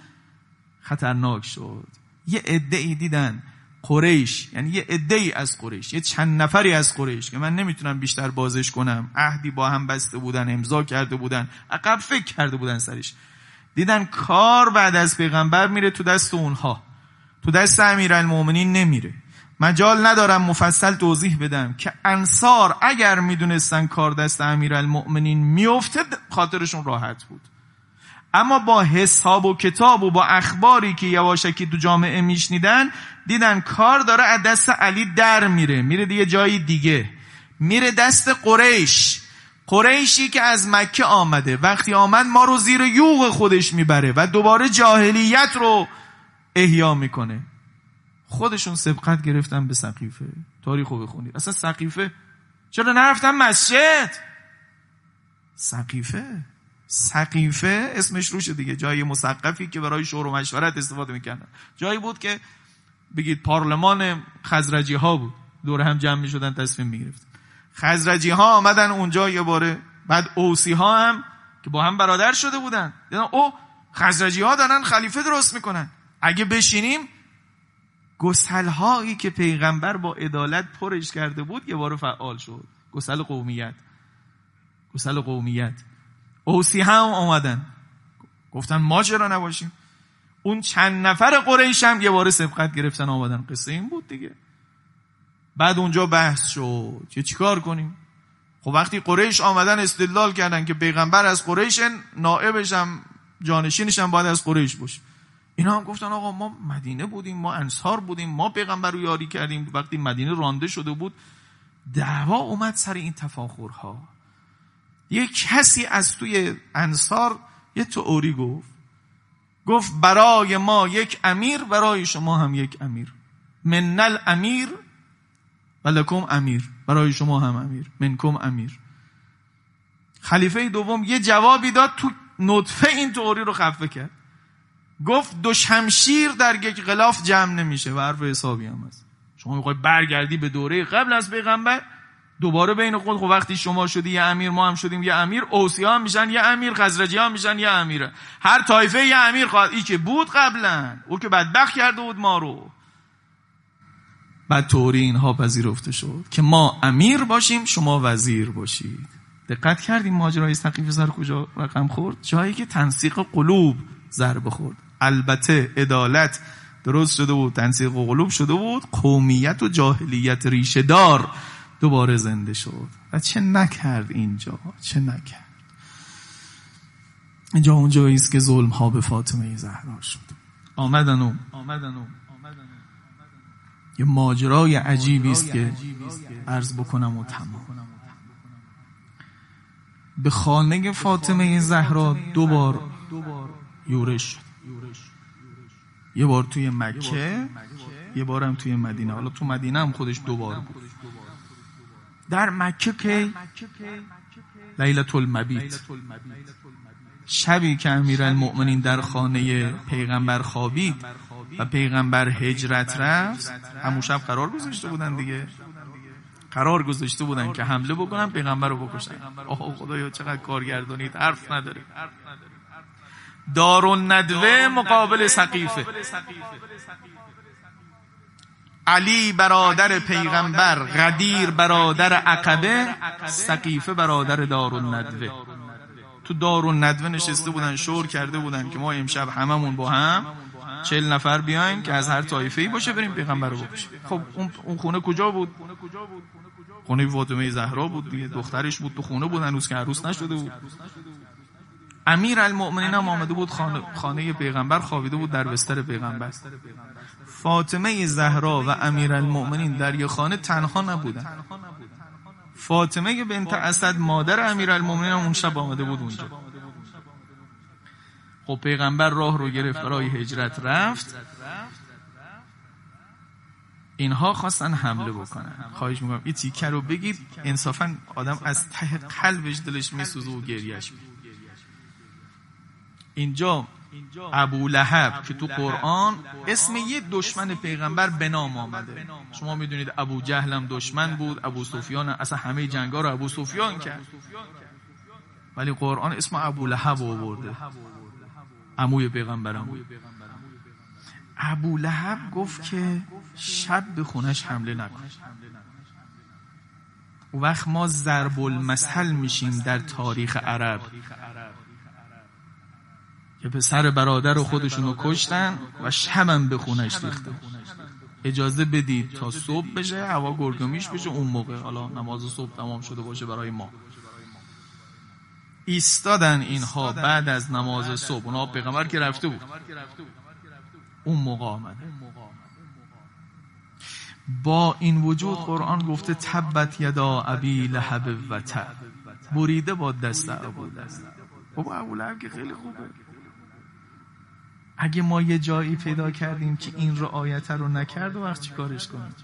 خطرناک شد. یه عده‌ای دیدن قریش، یعنی یه عده‌ای از قریش، یه چند نفری از قریش که من نمیتونم بیشتر بازش کنم، عهدی با هم بسته بودن، امضا کرده بودن، عقب فکر کرده بودن سرش. دیدن کار بعد از پیغمبر میره تو دست اونها، تو دست امیرالمومنین نمیره. مجال ندارم مفصل توضیح بدم که انصار اگر میدونستن کار دست امیرالمومنین میفته خاطرشون راحت بود. اما با حساب و کتاب و با اخباری که یواشکی تو جامعه میشنیدن، دیدن کار داره از دست علی در میره، میره یه جای دیگه، میره دست قریش. قریشی که از مکه آمده، وقتی آمد ما رو زیر یوغ خودش میبره و دوباره جاهلیت رو احیا میکنه. خودشون سبقت گرفتن به سقیفه. تاریخ رو بخونید. اصلا سقیفه چرا نرفتن مسجد؟ سقیفه سقیفه اسمش روشه دیگه، جای مسقفی که برای شور و مشورت استفاده میکردن. جایی بود که بگید پارلمان خزرجی ها بود، دور هم جمع میشدن تصمیم میگرفتن. خزرجی ها آمدن اونجا یه باره، بعد اوسی ها هم که با هم برادر شده بودن دیدن او خزرجی ها دارن خلیفه درست میکنن، اگه بشینیم. گسل هایی که پیغمبر با عدالت پرش کرده بود یه باره فعال شد. گسل قومیت، گسل قومیت. اوسی هم آمدن گفتن ما چرا نباشیم. اون چند نفر قریش هم یه باره سبقت گرفتن آمدن. قصه این بود دیگه. بعد اونجا بحث شد که چیکار کنیم. خب وقتی قریش آمدن استدلال کردن که پیغمبر از قریش، نائبش هم جانشینش هم باید از قریش باشه. اینا هم گفتن آقا ما مدینه بودیم، ما انصار بودیم، ما پیغمبر رو یاری کردیم. وقتی مدینه رانده شده بود دعوا اومد سر این تفاخرها. یه کسی از توی انصار یه تئوری گفت، گفت برای ما یک امیر، برای شما هم یک امیر. منل امیر ولکم امیر، برای شما هم امیر، منکم امیر. خلیفه دوم یه جوابی داد تو نطفه این تئوری رو خفه کرد. گفت دو شمشیر در یک غلاف جمع نمیشه و حرف حسابی هم هست. شما میخوای برگردی به دوره قبل از پیغمبر دوباره بین خود. خب وقتی شما شدی یه امیر، ما هم شدیم یه امیر، اوسی ها میشن یه امیر، خزرجی ها میشن یه امیر، هر طایفه یه امیر خواهد. این که بود قبلا، او که بدبخت کرده بود ما رو. بعد طوری اینها پذیرفته شد که ما امیر باشیم، شما وزیر باشید. دقت کردیم ماجرای سقیفه سر کجا رقم خورد؟ جایی که تنسیق قلوب ضربه خورد. البته عدالت درست شده بود، تنسیق قلوب شده بود، قومیت و جاهلیت ریشه دار دوباره زنده شد. و چه نکرد اینجا، چه نکرد اینجا. اونجا ایست که ظلم ها به فاطمه زهرا شد. آمدن و آمدن و یه ماجرای عجیبی است که عرض بکنم و تمام. به خانه فاطمه زهرا دو بار یورش شد. یه بار توی مکه، یه بارم توی مدینه. حالا تو مدینه هم خودش دو بار بود. در مکه که لیلة المبیت، شبی که امیرالمؤمنین در خانه پیغمبر خوابید و پیغمبر هجرت رفت، همون شب قرار گذاشته بودن دیگه، قرار گذاشته بودن که حمله بکنن پیغمبر رو بکشن. آه خدایا چقدر کارگردانیت، حرف نداره. دارون ندوه مقابل سقیفه، علی برادر پیغمبر، غدیر برادر عقبه، سقیفه برادر دارون ندوه. تو دارون ندوه نشسته بودن، شور کرده بودن که ما امشب هممون با هم چهل نفر بیایم که از هر طایفه‌ای باشه بریم پیغمبر رو بکشیم. خب اون خونه کجا بود؟ خونه فاطمه زهرا بود دیگه، دخترش بود، تو خونه بود، هنوز که عروس نشده بود. امیرالمؤمنین هم آمده بود خانه, خانه پیغمبر، خوابیده بود در بستر پیغمبر. فاطمه زهرا و امیرالمؤمنین در یک خانه تنها نبودن. فاطمه بنت اسد مادر امیرالمؤمنین هم اون شب آمده بود اونجا. خب پیغمبر راه رو گرفت، برای هجرت رفت. اینها خواستن حمله بکنن. خواهش میکنم این تیکه رو بگید، انصافا آدم از ته قلبش دلش میسوزه و گریهش میاد. اینجا ابو لهب که تو قرآن اسم یه دشمن پیغمبر به نام آمده. شما میدونید ابو جهل هم دشمن بود، ابو سفیان، اصلا همه جنگا رو ابو سفیان کرد، ولی قرآن اسم ابو لهب آورده، عموی پیغمبرم. ابو لهب گفت که شب به خونش حمله نکن، اون وقت ما ضرب المثل میشیم در تاریخ عرب، که پسر برادر خودشونو کشتن و شبم به خونش ریخته. اجازه بدید تا صبح بشه، هوا گرگومیش بشه، اون موقع حالا نماز صبح تمام شده باشه برای ما. ایستادن اینها بعد از نماز صبح، اونها پیغمبر که رفته بود، اون موقع آمده. با این وجود قرآن گفته تبت یدا ابی لهب و تب، بریده با دست ابو لهب. بابا ابو لهب که خیلی خوبه. اگه ما یه جایی پیدا کردیم که این رعایت رو نکرد، وقت چی کارش کنیم؟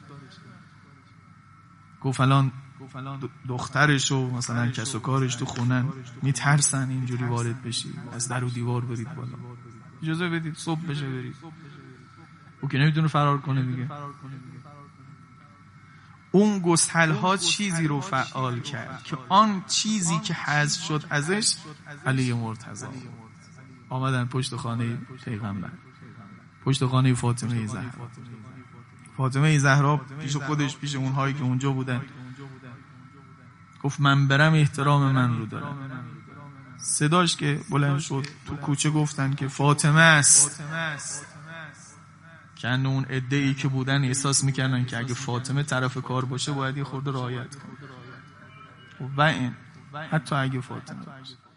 گفت الان دخترش و مثلا کس و کارش تو خونن، میترسن اینجوری وارد بشی، از در و دیوار برید بالا، اجازه بدید صبح بشه برید. او که نمیتونه فرار کنه دیگه. اون گسل ها چیزی رو فعال کرد که آن چیزی که حذف شد ازش، علی مرتضی آمدن پشت خانه پیغمبر، پشت خانه فاطمه زهرا. فاطمه زهرا پیش خودش، پیش اونهایی که اونجا بودن، گفت من برم احترام من رو دارم. صداش که بلند شد تو کوچه گفتن که فاطمه است. چند اون عده‌ای که بودن احساس میکردن که اگه فاطمه طرف کار باشه باید یه خورده رعایت کنه، و این حتی اگه فاطمه باشه.